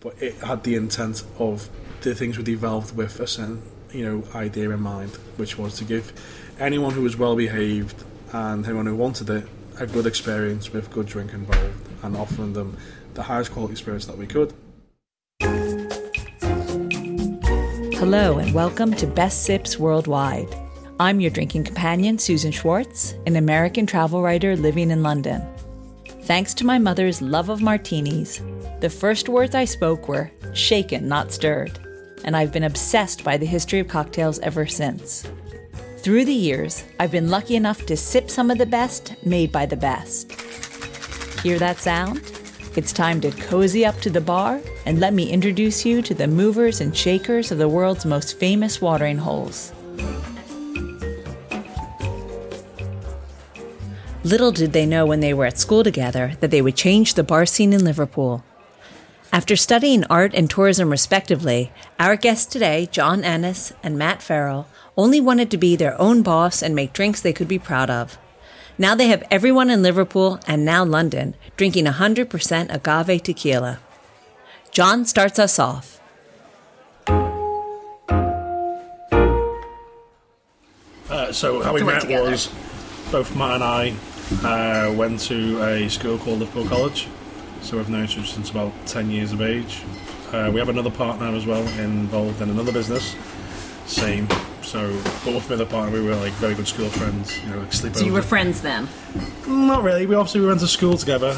but it had the intent of the things were developed with a certain, idea in mind, which was to give anyone who was well behaved and anyone who wanted it a good experience with good drink involved, and offering them the highest quality experience that we could. Hello and welcome to Best Sips Worldwide. I'm your drinking companion, Susan Schwartz, an American travel writer living in London. Thanks to my mother's love of martinis, the first words I spoke were shaken, not stirred, and I've been obsessed by the history of cocktails ever since. Through the years, I've been lucky enough to sip some of the best made by the best. Hear that sound? It's time to cozy up to the bar and let me introduce you to the movers and shakers of the world's most famous watering holes. Little did they know when they were at school together that they would change the bar scene in Liverpool. After studying art and tourism respectively, our guests today, John Ennis and Matt Farrell, only wanted to be their own boss and make drinks they could be proud of. Now they have everyone in Liverpool and now London drinking 100% agave tequila. John starts us off. So how we met was both Matt and I went to a school called Liverpool College. So we've known each other since about 10 years of age. We have another partner as well involved in another business. Same. So, but with my other partner, we were like very good school friends. Like sleepovers. So you were friends then? Not really. We went to school together.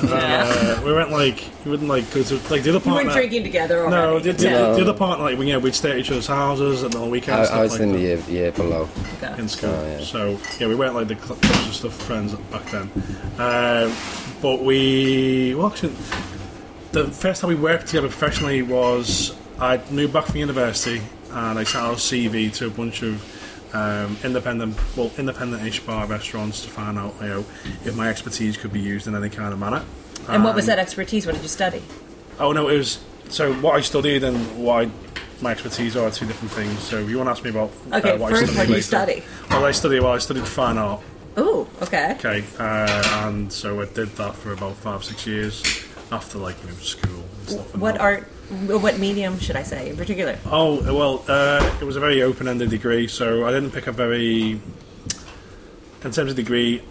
We wouldn't go to the other partner. You weren't drinking together. No, the other partner, we'd stay at each other's houses and on the weekends. I was in the year below. Okay. In school. Oh, yeah. So we weren't like the closest stuff friends back then. The first time we worked together professionally was I moved back from university and I sent out a CV to a bunch of independent-ish bar restaurants to find out if my expertise could be used in any kind of manner. And what was that expertise? What did you study? What I studied and why my expertise are two different things. So if you want to ask me about what I studied. Okay, first, what did you study? Well, I studied fine art. Oh, okay. Okay, and so I did that for about 5-6 years after school and stuff. What art? What medium should I say in particular? It was a very open-ended degree, so I didn't pick a very. In terms of degree,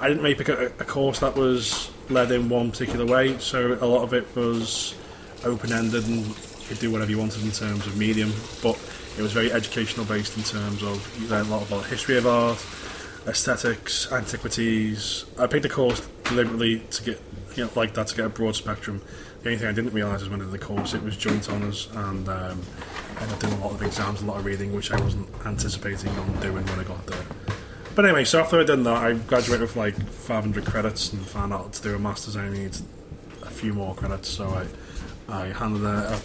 I didn't really pick a course that was led in one particular way. So a lot of it was open-ended, and you could do whatever you wanted in terms of medium. But it was very educational based in terms of a lot about history of art, aesthetics, antiquities. I picked a course deliberately to get to get a broad spectrum. The only thing I didn't realise is when I did the course, it was joint honours, and I ended up doing a lot of exams, a lot of reading, which I wasn't anticipating on doing when I got there. But anyway, so after I did that, I graduated with 500 credits and found out to do a master's I need a few more credits, so I handed a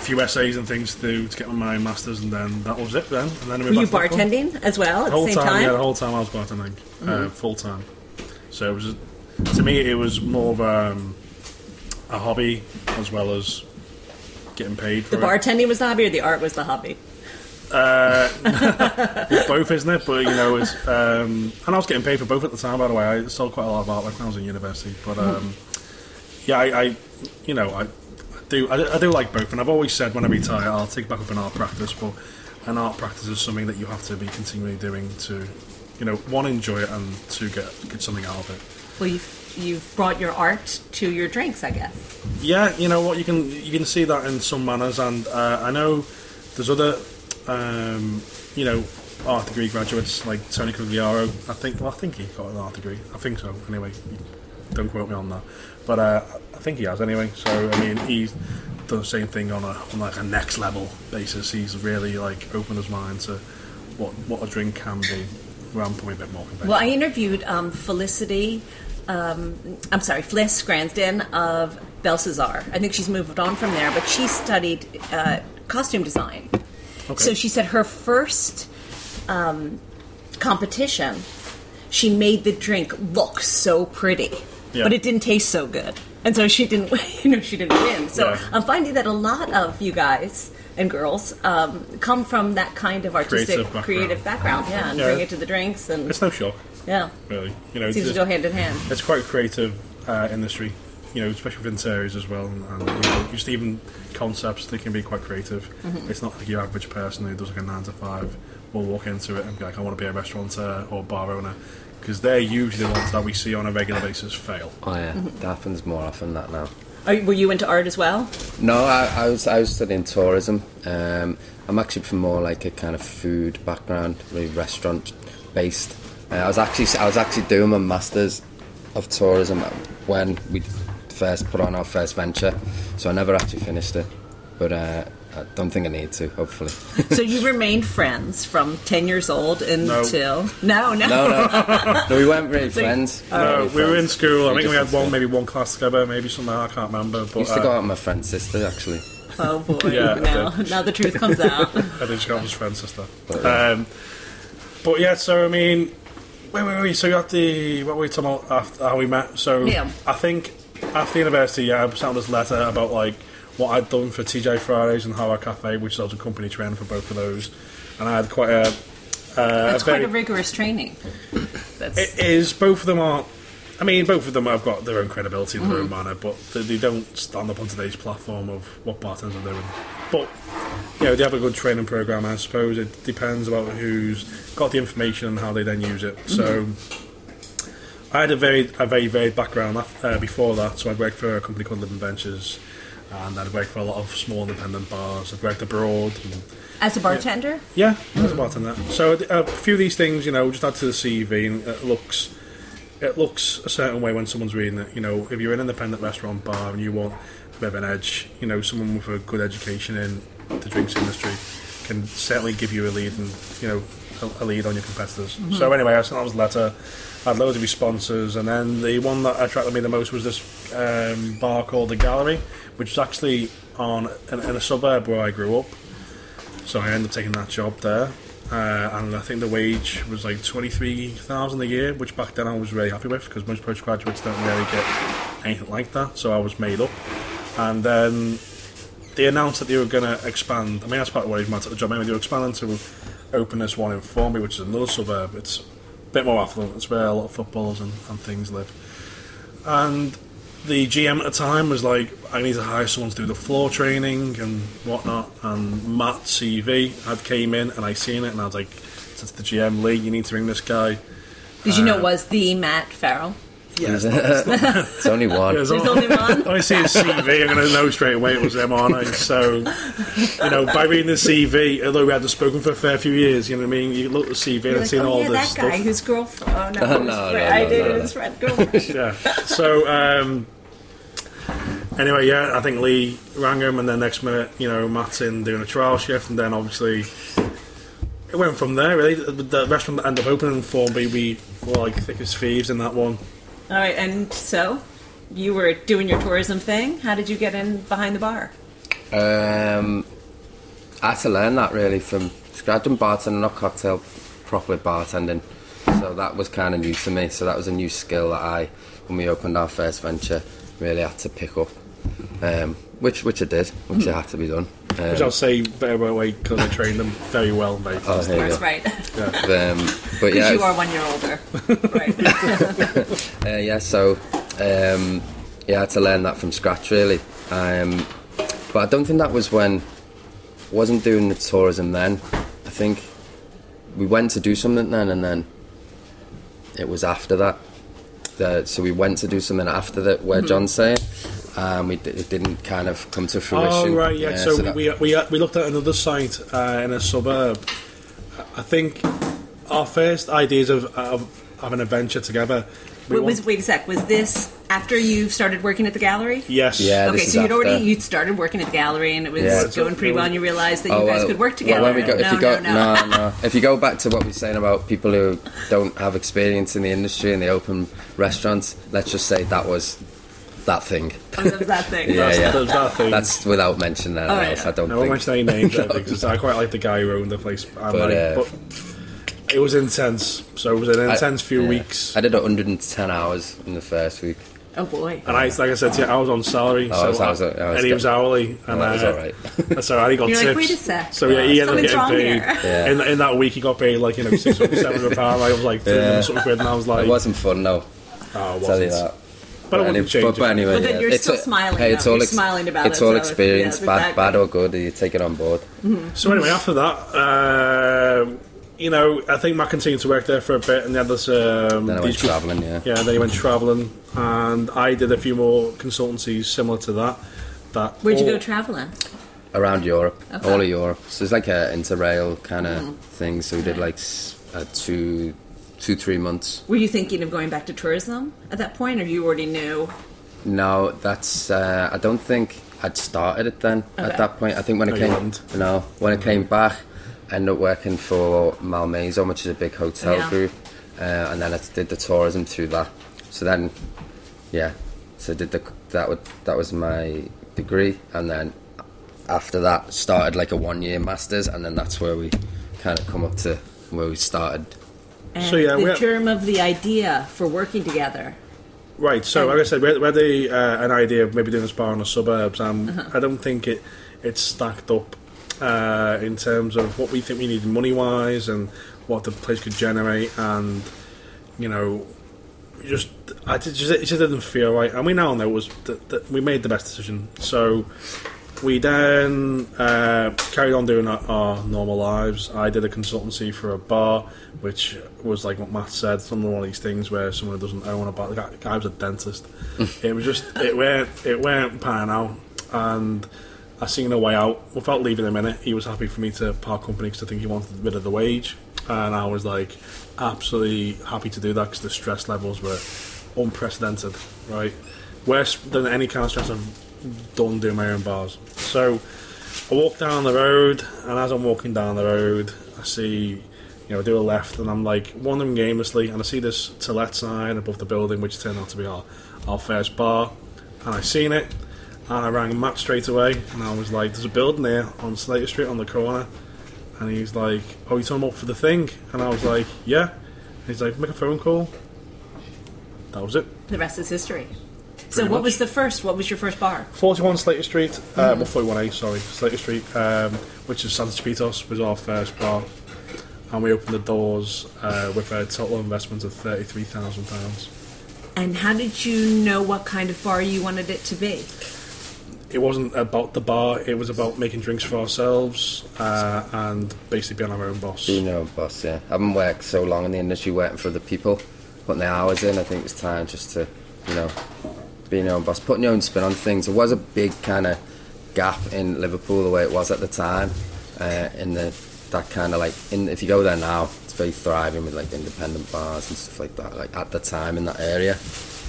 few essays and things to do to get my master's, and then that was it then. And then were you bartending as well at the same time? Yeah, the whole time I was bartending, full time. So it was... To me, it was more of a hobby as well as getting paid for it. The bartending was the hobby or the art was the hobby? Both, isn't it? But, and I was getting paid for both at the time, by the way. I sold quite a lot of artwork when I was in university. But, I do like both. And I've always said when I retire, I'll take back up an art practice. But an art practice is something that you have to be continually doing to, one, enjoy it and two, get something out of it. Well, you've brought your art to your drinks, I guess. Yeah, you know what, you can see that in some manners, and I know there's other, art degree graduates like Tony Cugliaro. I think he got an art degree. I think so. Anyway, don't quote me on that, but I think he has anyway. So I mean, he's done the same thing on a next level basis. He's really opened his mind to what a drink can be. Well, I'm probably a bit more competitive. Well, I interviewed Fliss Gransden of Belsazar. I think she's moved on from there, but she studied costume design. Okay. So she said her first competition, she made the drink look so pretty, but it didn't taste so good, and so she didn't, she didn't win. So yeah. I'm finding that a lot of you guys and girls come from that kind of artistic, creative background and bring it to the drinks. And it's no shock. Yeah. Really. It seems to go hand in hand. It's quite a creative industry. you know, especially within series as well, and you know, just even concepts, they can be quite creative. Mm-hmm. It's not like your average person who does like a 9 to 5 will walk into it and be like, I want to be a restaurateur or bar owner, because they're usually the ones that we see on a regular basis fail. Oh yeah, mm-hmm. That happens more often than that now. Were you into art as well? No, I was studying tourism. I'm actually from more like a kind of food background, really restaurant based. I was actually doing my masters of tourism when we first put on our first venture, so I never actually finished it. But I don't think I need to, hopefully. So you remained friends from 10 years old until... No, we weren't really friends. We were in school. I think we had maybe one class together, maybe something I can't remember. But, I used to go out with my friend's sister, actually. Oh, boy. Yeah, now the truth comes out. I did go out with my friend's sister. But, yeah. So you had what were we talking about after how we met? So yeah. I think after university, I sent this letter about, like, what I'd done for TJ Fridays and Harrods Cafe, which is also company training for both of those, and I had quite a... That's quite a rigorous training. It is. Both of them are... I mean, both of them have got their own credibility in their own manner, but they don't stand up on today's platform of what bartenders are doing. But, you know, they have a good training programme, I suppose. It depends about who's got the information and how they then use it. Mm-hmm. So... I had a very varied background before that, so I worked for a company called Living Ventures, and I'd worked for a lot of small independent bars. I'd worked abroad. And, as a bartender? Yeah, as a bartender. So a few of these things, you know, just add to the CV, and it looks a certain way when someone's reading it. You know, if you're an independent restaurant bar and you want a bit of an edge, you know, someone with a good education in the drinks industry can certainly give you a lead, and, you know, a lead on your competitors. Mm-hmm. So anyway, I sent out this letter, I had loads of responses, and then the one that attracted me the most was this bar called The Gallery, which is actually in a suburb where I grew up, so I ended up taking that job there, and I think the wage was like $23,000 a year, which back then I was really happy with, because most postgraduates don't really get anything like that, so I was made up. And then they announced that they were going to expand. I mean, that's part of what it matters at the job. Anyway, they were expanding to open this one in Formby, which is another suburb. It's a bit more affluent. It's where a lot of footballers and things live. And the GM at the time was like, I need to hire someone to do the floor training and whatnot. And Matt's CV had came in, and I seen it, and I was like, to the GM, Lee, you need to ring this guy. Did you know it was the Matt Farrell? Yeah, it's not. It's only one. There's only one. When I see his CV, I'm going to know straight away it was them, aren't I? So, you know, by reading the CV, although we hadn't spoken for a fair few years, you know what I mean? You look at the CV and like, seen all this that stuff. Guy whose girlfriend. Oh, no, his friend girlfriend. Yeah. So, anyway, yeah, I think Lee rang him, and then next minute, you know, Matt's in doing a trial shift, and then obviously... It went from there, really. The restaurant that ended up opening in Formby, we were like thick as thieves in that one. All right, and so you were doing your tourism thing. How did you get in behind the bar? I had to learn that really from scratch. I'd done bartending, not cocktail, properly bartending. So that was kind of new to me. So that was a new skill that when we opened our first venture, really had to pick up, which I did, which had to be done. Which I'll say better way because I trained them very well, mate. Oh, that's right. Yeah. But yeah, you are 1 year older, right? I had to learn that from scratch, really. But I don't think that was when I wasn't doing the tourism then. I think we went to do something then, and then it was after that. So we went to do something after that, where John's saying. It didn't kind of come to fruition. Oh, right, yeah. So we looked at another site in a suburb. I think our first ideas of having a venture together... Was this after you started working at the Gallery? Yes. Yeah, okay, so you'd started working at the Gallery, and it was going pretty well, and you realised that you guys could work together. If you go back to what we were saying about people who don't have experience in the industry and they open restaurants, let's just say that was... That thing. Oh, that thing. Yeah. That thing. That's without mentioning that. I won't mention any names because I quite like the guy who owned the place. But it was intense. So it was an intense few weeks. I did 110 hours in the first week. Oh boy! And like I said to you, I was on salary, he was hourly, and that was all right. That's all right. He got tips. Like, wait a sec. So yeah, he ended up getting paid. Yeah. In that week, he got paid like £600, £700. I was like £300 and I was like, it wasn't fun, no. Oh, it wasn't. Tell you that. But I wouldn't change it. But anyway, yeah. You're still smiling. It's all smiling about it. It's all experience, bad or good. You take it on board. Mm-hmm. So anyway, after that, I think Matt continued to work there for a bit, and then then I went travelling. Yeah, then he went travelling, and I did a few more consultancies similar to that. Where'd you go travelling? Around Europe, okay. All of Europe. So it's like an interrail kind of thing. So we did like 2-3 months. Were you thinking of going back to tourism at that point, or you already knew? No, that's I don't think I'd started it then. Okay. At that point, I think when it came back, I ended up working for Malmaison, which is a big hotel group, and then I did the tourism through that. So then, that was my degree, and then after that started like a 1-year masters, and then that's where we kind of come up to where we started. And the germ of the idea for working together. Right, so like I said, we had an idea of maybe doing a spa in the suburbs, and I don't think it's stacked up in terms of what we think we need money-wise and what the place could generate, and, it just didn't feel right. And we now know it was that we made the best decision. So we then carried on doing our normal lives. I did a consultancy for a bar, which was like what Matt said, some of one of these things where someone who doesn't own a bar. The guy was a dentist. It was just it weren't panning out, and I seen a way out without leaving him in it. He was happy for me to part company because I think he wanted a bit of the wage, and I was like absolutely happy to do that because the stress levels were unprecedented, right? Worse than any kind of stress I've done doing my own bars. So I walk down the road, and as I'm walking down the road, I see, I do a left, and I'm like wandering aimlessly, and I see this to let sign above the building, which turned out to be our first bar, and I seen it, and I rang Matt straight away, and I was like, there's a building there on Slater Street on the corner, and he's like, oh, you talking about for the thing? And I was like, yeah. And he's like, make a phone call. That was it. The rest is history. Pretty much. What was your first bar? 41 Slater Street, 41A, sorry, Slater Street, which is Santa Chupitos, was our first bar. And we opened the doors with a total investment of £33,000. And how did you know what kind of bar you wanted it to be? It wasn't about the bar, it was about making drinks for ourselves and basically being our own boss. Being our own boss, yeah. I haven't worked so long in the industry working for other people, putting the hours in. I think it was time just to, being your own boss, putting your own spin on things. There was a big kind of gap in Liverpool the way it was at the time, if you go there now, it's very thriving with like independent bars and stuff like that. Like at the time in that area,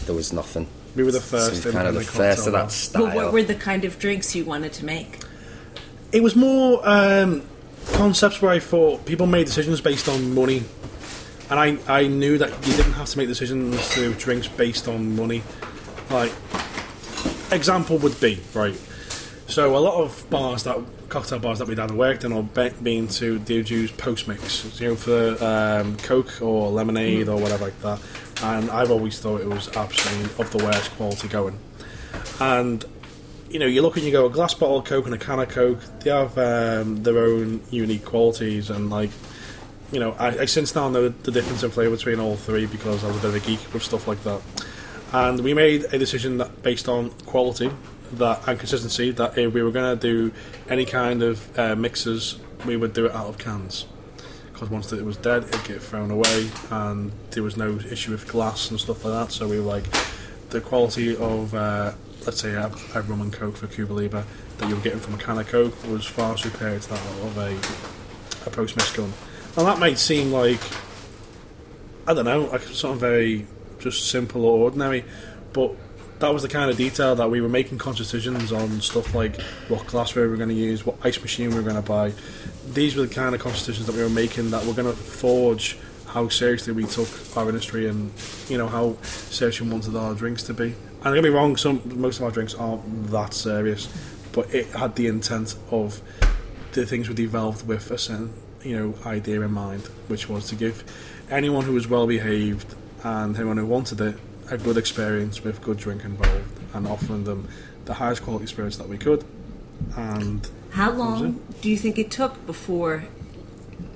there was nothing. We were the first. So kind of the first of that style. Well, what were the kind of drinks you wanted to make? It was more concepts where I thought people made decisions based on money, and I knew that you didn't have to make decisions to drinks based on money. Like example would be right. So a lot of bars cocktail bars that we'd either worked in or been to, they would use post mix, for Coke or lemonade or whatever like that. And I've always thought it was absolutely of the worst quality going. And, you look and you go, a glass bottle of Coke and a can of Coke, they have their own unique qualities. And, I since now know the difference in flavour between all three because I was a bit of a geek with stuff like that. And we made a decision that based on quality and consistency that if we were going to do any kind of mixers, we would do it out of cans. Because once it was dead, it'd get thrown away, and there was no issue with glass and stuff like that. So we were like, the quality of, let's say, a rum and coke for Cuba Libre that you were getting from a can of coke was far superior to that of a post mix gun. And that might seem like, I don't know, like something very just simple or ordinary, but that was the kind of detail that we were making conscious decisions on, stuff like what glassware we were going to use, what ice machine we were going to buy. These were the kind of conscious decisions that we were making that were going to forge how seriously we took our industry and, how serious we wanted our drinks to be. And don't get me wrong, most of our drinks aren't that serious, but it had the intent of the things were developed with a certain, idea in mind, which was to give anyone who was well-behaved and anyone who wanted it a good experience with good drink involved, and offering them the highest quality experience that we could. And how long do you think it took before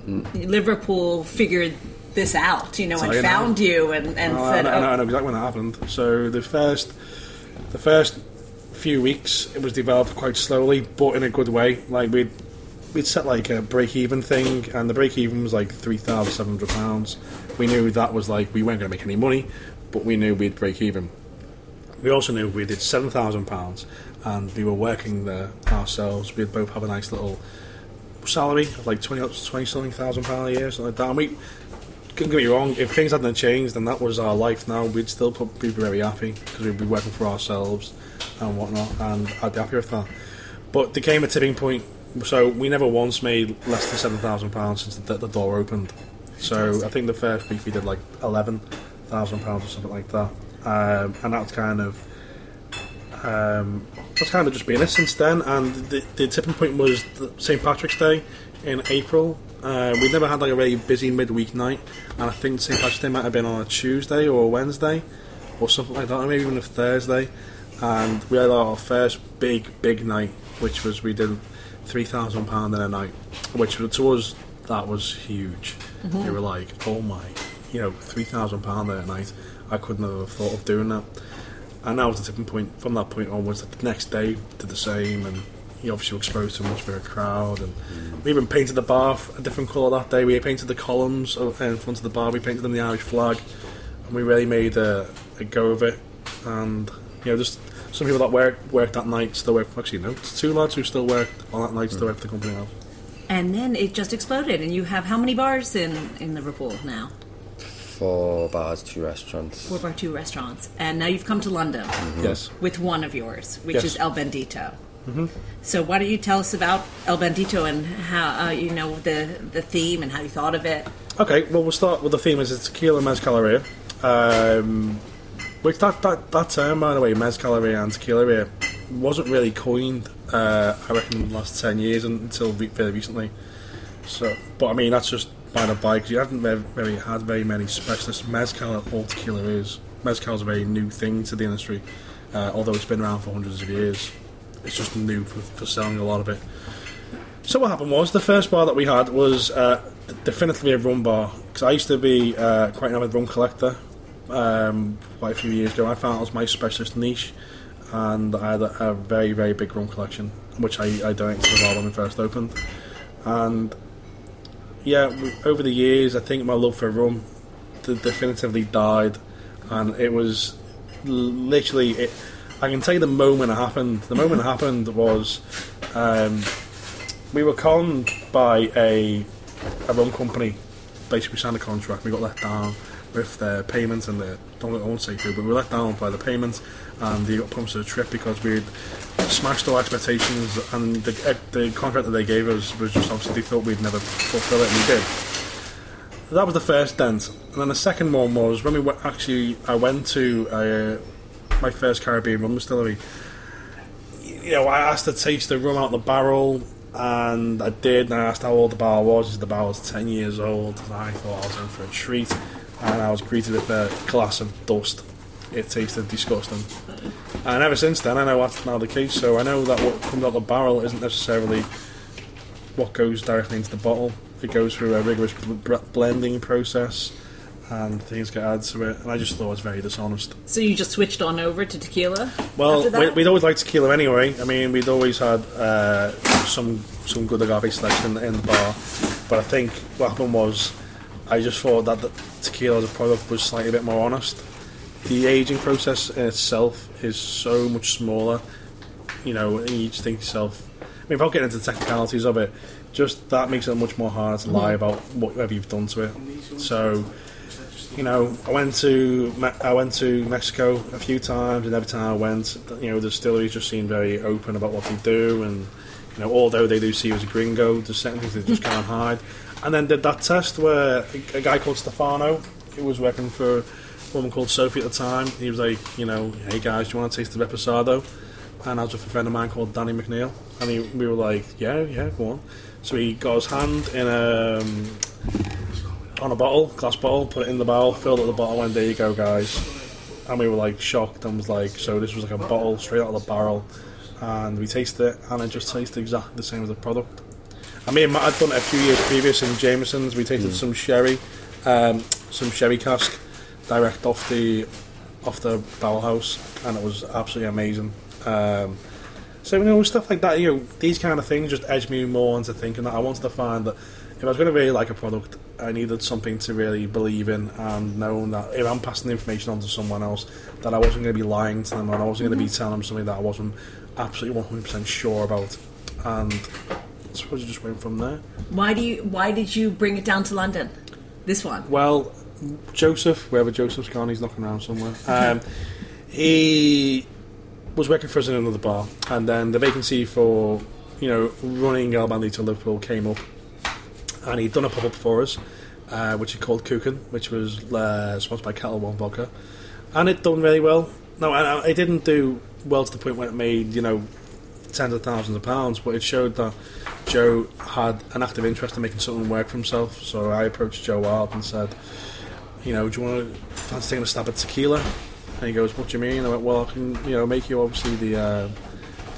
Liverpool figured this out, you know, so, and you found know. You and oh, said... I know exactly what happened. So the first few weeks, it was developed quite slowly, but in a good way. Like, we'd set, like, a break-even thing, and the break-even was, like, £3,700. We knew that was, like, we weren't going to make any money, but we knew we'd break-even. We also knew we did £7,000, and we were working there ourselves. We'd both have a nice little salary of, like, 20-something £1,000 a year, something like that. And we... Don't get me wrong, if things hadn't changed and that was our life now, we'd still be very happy because we'd be working for ourselves and whatnot, and I'd be happy with that. But there came a tipping point, so we never once made less than £7,000 since the door opened. So I think the first week we did like £11,000 or something like that, and that's kind of just been it since then. And the tipping point was St. Patrick's Day in April. We never had like a really busy midweek night, and I think St. Patrick's Day might have been on a Tuesday or a Wednesday or something like that, or maybe even a Thursday. And we had our first big night, which was we did £3,000 in a night, which to us that was huge. Mm-hmm. We were like, oh my, you know, £3,000 in a night. I couldn't have thought of doing that. And that was the tipping point. From that point onwards, the next day did the same, and you obviously were exposed to a much bigger crowd, and we even painted the bar a different colour that day. We painted the columns in front of the bar, we painted them the Irish flag, and we really made a go of it. And you know, just some people that worked that night still work. Actually, no, it's two lads who still worked on that night still work for the company now. And then it just exploded, and you have how many bars in Liverpool now? 4 bars, 2 restaurants, and now you've come to London. Mm-hmm. Yes, with one of yours, which is El Bandito. Mm-hmm. So why don't you tell us about El Bandito and how you know the theme and how you thought of it? Okay, well we'll start with the theme is tequila and mezcaleria, which that term, by the way, mezcaleria and tequilaria, wasn't really coined I reckon in the last 10 years until fairly recently. So, but I mean that's just by the by because you haven't really had very many specialists. Mezcal or tequila is mezcal is a very new thing to the industry, although it's been around for hundreds of years. It's just new for selling a lot of it. So what happened was the first bar that we had was definitely a rum bar, because I used to be quite an avid rum collector quite a few years ago. I found it was my specialist niche, and I had a very, very big rum collection, which I donated to the bar when we first opened. And yeah, over the years I think my love for rum definitively died, and it was literally... I can tell you the moment it happened. The moment it happened was we were conned by a rum company. Basically, we signed a contract. We got let down with their payments and their... I won't say who, but we were let down by the payments, and they got promised a trip because we'd smashed all expectations, and the contract that they gave us was just obviously they thought we'd never fulfill it, and we did. That was the first dent. And then the second one was when we went... Actually, I went to... my first Caribbean rum distillery. You know, I asked to taste the rum out of the barrel, and I did, and I asked how old the barrel was. The barrel was 10 years old, and I thought I was in for a treat, and I was greeted with a glass of dust. It tasted disgusting. And ever since then, I know that's now the case, so I know that what comes out of the barrel isn't necessarily what goes directly into the bottle. It goes through a rigorous blending process, and things get added to it, and I just thought it was very dishonest. So you just switched on over to tequila? Well, we'd always liked tequila anyway. I mean, we'd always had some good agave selection in the bar, but I think what happened was I just thought that the tequila as a product was slightly a bit more honest. The aging process in itself is so much smaller, you know, and you just think to yourself... I mean, without getting into the technicalities of it, just that makes it much more hard to lie about whatever you've done to it. So... You know, I went to Mexico a few times, and every time I went, you know, the distilleries just seemed very open about what they do, and you know, although they do see you as a gringo, there's certain things they just can't hide. And then did that test where a guy called Stefano, who was working for a woman called Sophie at the time, he was like, you know, hey guys, do you want to taste the reposado? And I was with a friend of mine called Danny McNeil, and we were like, yeah, go on. So he got his hand in a bottle, glass bottle, put it in the barrel, filled up the bottle, and there you go guys. And we were like shocked, and was like, so this was like a bottle straight out of the barrel, and we tasted it, and it just tasted exactly the same as the product. I mean, I'd done it a few years previous in Jameson's. We tasted some sherry some sherry cask direct off the barrel house, and it was absolutely amazing. So, you know, stuff like that, you know, these kind of things just edged me more into thinking that I wanted to find that if I was going to really like a product, I needed something to really believe in, and knowing that if I'm passing the information on to someone else, that I wasn't going to be lying to them, and I wasn't going to be telling them something that I wasn't absolutely 100% sure about. And I suppose I just went from there. Why did you bring it down to London, this one? Well, Joseph, wherever Joseph's gone, he's knocking around somewhere. He was working for us in another bar, and then the vacancy for, you know, running El Bandito to Liverpool came up, and he'd done a pop-up for us, which he called Kuchen, which was sponsored by Kettle One Boker, and it done really well. No, it didn't do well to the point where it made, you know, tens of thousands of pounds, but it showed that Joe had an active interest in making something work for himself. So I approached Joe Arp and said, you know, do you want to fancy taking a stab at tequila? And he goes, what do you mean? I went, well, I can, you know, make you obviously the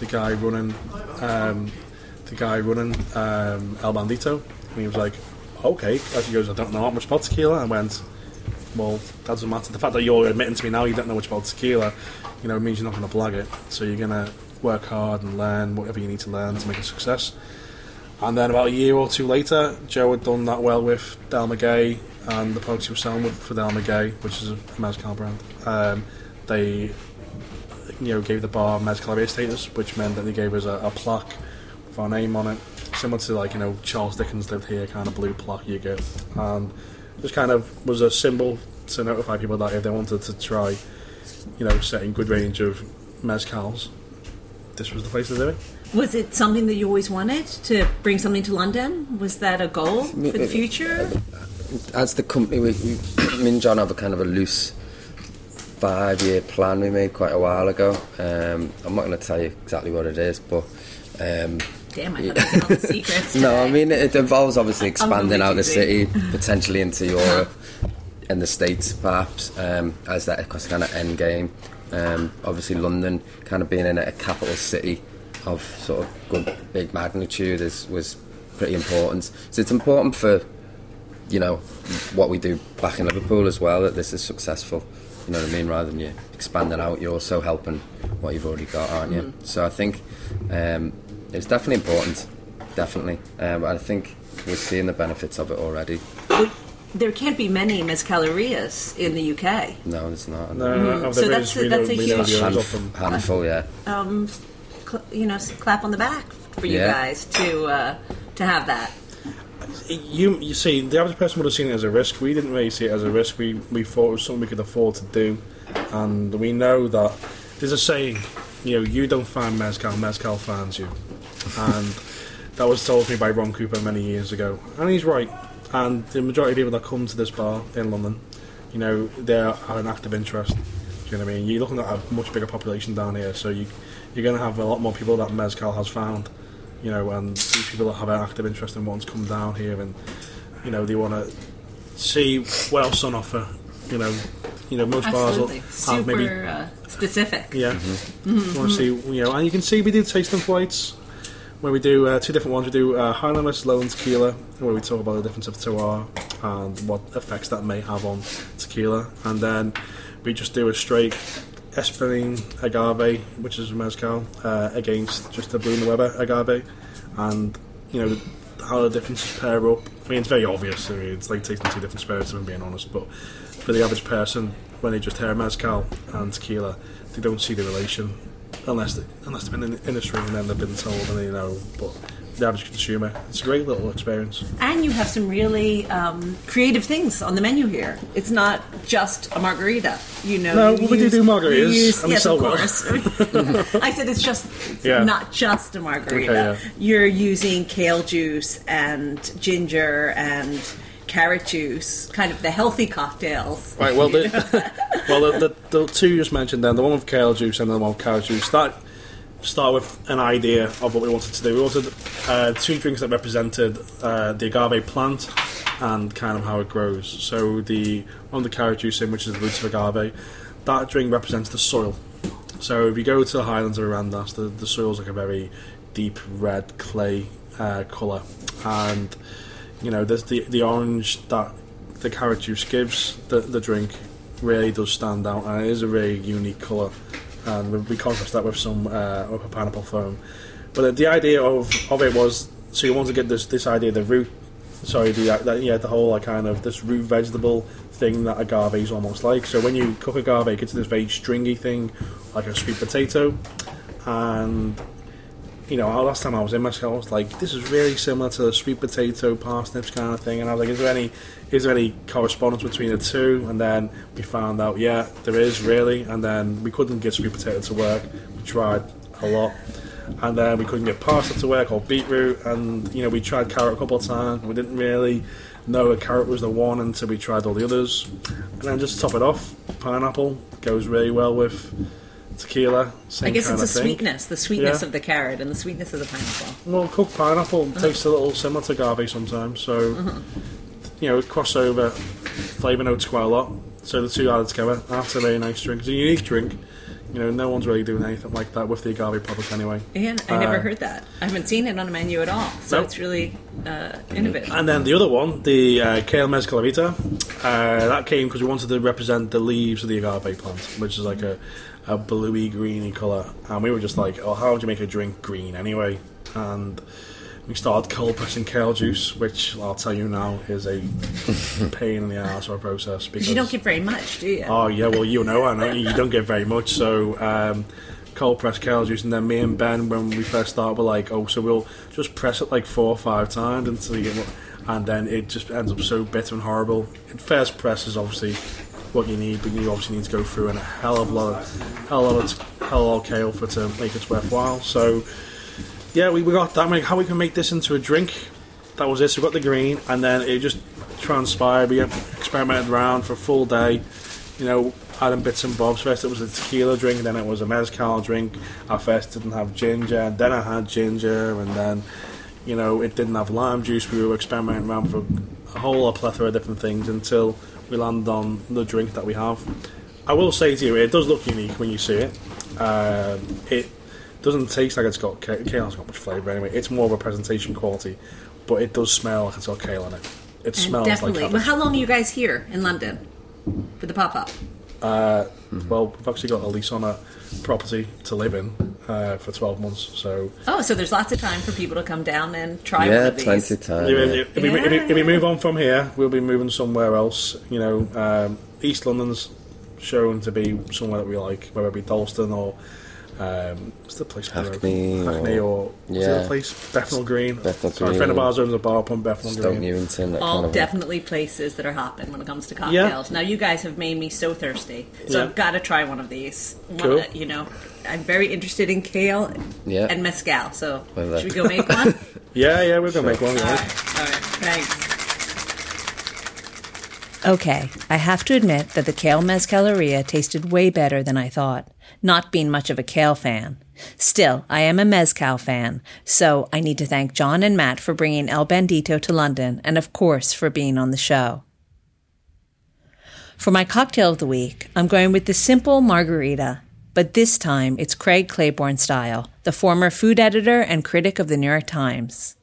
guy running El Bandito. And he was like, okay. He goes, I don't know much about tequila. I went, well, that doesn't matter. The fact that you're admitting to me now you don't know much about tequila, you know, it means you're not going to blag it. So you're going to work hard and learn whatever you need to learn to make a success. And then about a year or two later, Joe had done that well with Del Maguey, and the products he was selling with for Del Maguey, which is a mezcal brand, they, you know, gave the bar mezcal Libre status, which meant that they gave us a plaque with our name on it, similar to, like, you know, Charles Dickens lived here kind of blue plaque you get, and just kind of was a symbol to notify people that if they wanted to try, you know, setting good range of mezcals, this was the place to do it. Was it something that you always wanted, to bring something to London? Was that a goal for the future? As the company, me and John have a kind of a loose 5-year plan we made quite a while ago. I'm not going to tell you exactly what it is, but... Damn, I thought it was the secret. No, I mean, it involves obviously expanding out the city, potentially into Europe and the States, perhaps, as that kind of end game. Obviously, London, kind of being in a capital city of sort of good, big magnitude was pretty important. So it's important for, you know, what we do back in Liverpool as well, that this is successful, you know what I mean, rather than you expanding out, you're also helping what you've already got, aren't you? Mm. So I think it's definitely important, definitely. I think we're seeing the benefits of it already. There can't be many mezcalerias in the UK. No, there's not. No. So that's a huge handful, yeah. You know, clap on the back for you guys to have that. You see, the average person would have seen it as a risk. We didn't really see it as a risk. We thought it was something we could afford to do, and we know that there's a saying, you know, you don't find mezcal, mezcal finds you, and that was told to me by Ron Cooper many years ago, and he's right. And the majority of people that come to this bar in London, you know, they are an active interest. Do you know what I mean? You're looking at a much bigger population down here, so you're going to have a lot more people that mezcal has found. You know, and these people that have an active interest in wanting to come down here, and, you know, they want to see what else on offer. You know, most Absolutely. Bars will have maybe specific. Yeah, mm-hmm. Want to see, you know, and you can see we do tasting flights where we do two different ones. We do Highland versus Lowland tequila, where we talk about the difference of terroir and what effects that may have on tequila, and then we just do a straight Espadín agave, which is mezcal, against just the Blue Weber agave, and, you know, how the differences pair up. I mean, it's very obvious. I mean, it's like tasting two different spirits, if I'm being honest, but for the average person, when they just hear mezcal and tequila, they don't see the relation unless they've been in the industry and then they've been told, and they know, but the average consumer, it's a great little experience. And you have some really creative things on the menu here. It's not just a margarita, you know. No, we do margaritas. Yes, of course. I said it's not just a margarita. Okay, yeah. You're using kale juice and ginger and carrot juice, kind of the healthy cocktails. Right. Well, the two you just mentioned, then the one with kale juice and the one with carrot juice. That start with an idea of what we wanted to do. We wanted two drinks that represented the agave plant and kind of how it grows. So the one with the carrot juice in, which is the roots of agave, that drink represents the soil. So if you go to the highlands of Arandas, the soil's like a very deep red clay colour, and, you know, there's the orange that the carrot juice gives the drink really does stand out, and it is a really unique colour, and we contrast that with some upper pineapple foam. But the idea of it was, so you want to get this idea, the whole like, kind of this root vegetable thing that agave is almost like. So when you cook agave, it gets this very stringy thing, like a sweet potato. And you know, last time I was in Mexico, I was like, this is really similar to sweet potato, parsnips kind of thing. And I was like, is there any correspondence between the two? And then we found out, yeah, there is really. And then we couldn't get sweet potato to work. We tried a lot. And then we couldn't get pasta to work or beetroot. And, you know, we tried carrot a couple of times. We didn't really know a carrot was the one until we tried all the others. And then just to top it off, pineapple goes really well with tequila, I guess it's the sweetness of the carrot and the sweetness of the pineapple. Well, cooked pineapple tastes a little similar to agave sometimes, so you know, crossover flavour notes quite a lot. So the two added together, that's a very nice drink. It's a unique drink. You know, no one's really doing anything like that with the agave product anyway. And I never heard that. I haven't seen it on a menu at all, so It's really innovative. And then the other one, the kale mezcalarita, that came because we wanted to represent the leaves of the agave plant, which is like a bluey greeny colour, and we were just like, oh, how would you make a drink green anyway? And we started cold pressing kale juice, which I'll tell you now is a pain in the arse of a process, because you don't get very much, do you? Oh yeah, well, you know, I know you don't get very much. So cold pressed kale juice, and then me and Ben, when we first started, were like, oh, so we'll just press it like 4 or 5 times until you get, and then it just ends up so bitter and horrible. First press is obviously what you need, but you obviously need to go through in a hell of a lot of kale for it to make it worthwhile. So yeah, we got that. How we can make this into a drink? That was it. So we got the green, and then it just transpired. We experimented around for a full day, you know, adding bits and bobs. First it was a tequila drink, and then it was a mezcal drink. I first didn't have ginger, and then I had ginger, and then, you know, it didn't have lime juice. We were experimenting around for a plethora of different things until we land on the drink that we have. I will say to you, it does look unique when you see it. It doesn't taste like it's got kale. It's got much flavour anyway. It's more of a presentation quality, but it does smell like it's got kale in it. It smells definitely like that. Well, how long are you guys here in London for the pop-up? Well, we've actually got a lease on a property to live in for 12 months. So there's lots of time for people to come down and try one of these. Plenty of time, If we move on from here, we'll be moving somewhere else. You know, East London's shown to be somewhere that we like, whether it be Dalston or what's the place? Hackney or the place? Bethnal Green. So a friend of ours owns a bar up on Bethnal Green. All definitely places that are hopping when it comes to cocktails. Yeah. Now you guys have made me so thirsty, so I've got to try one of these. Cool. You know, I'm very interested in kale and mezcal, so should we go make one? yeah, we're going to make one. All right, thanks. Okay, I have to admit that the kale mezcaleria tasted way better than I thought, not being much of a kale fan. Still, I am a mezcal fan, so I need to thank John and Matt for bringing El Bandito to London and, of course, for being on the show. For my cocktail of the week, I'm going with the simple margarita, but this time it's Craig Claiborne style, the former food editor and critic of the New York Times.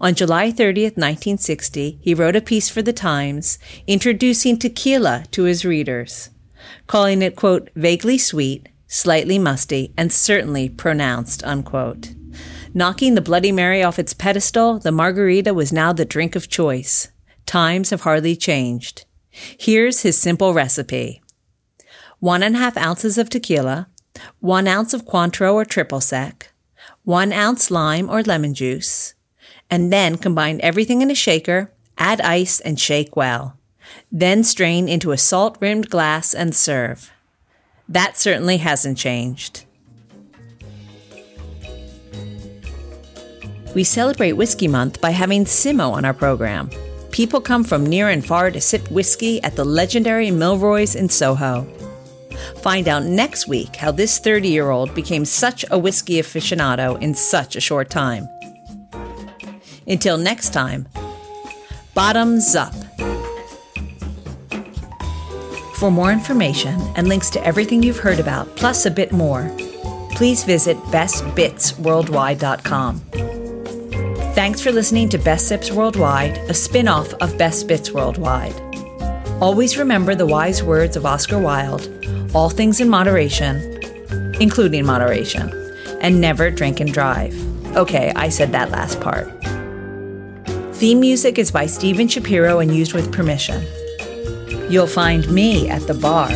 On July 30th, 1960, he wrote a piece for The Times introducing tequila to his readers, calling it, quote, vaguely sweet, slightly musty, and certainly pronounced, unquote. Knocking the Bloody Mary off its pedestal, the margarita was now the drink of choice. Times have hardly changed. Here's his simple recipe. 1.5 ounces of tequila, 1 ounce of Cointreau or triple sec, 1 ounce lime or lemon juice, and then combine everything in a shaker, add ice, and shake well. Then strain into a salt-rimmed glass and serve. That certainly hasn't changed. We celebrate Whiskey Month by having Simo on our program. People come from near and far to sip whiskey at the legendary Milroy's in Soho. Find out next week how this 30-year-old became such a whiskey aficionado in such a short time. Until next time, bottoms up. For more information and links to everything you've heard about, plus a bit more, please visit bestbitsworldwide.com. Thanks for listening to Best Sips Worldwide, a spin-off of Best Bits Worldwide. Always remember the wise words of Oscar Wilde, all things in moderation, including moderation, and never drink and drive. Okay, I said that last part. Theme music is by Stephen Shapiro and used with permission. You'll find me at the bar.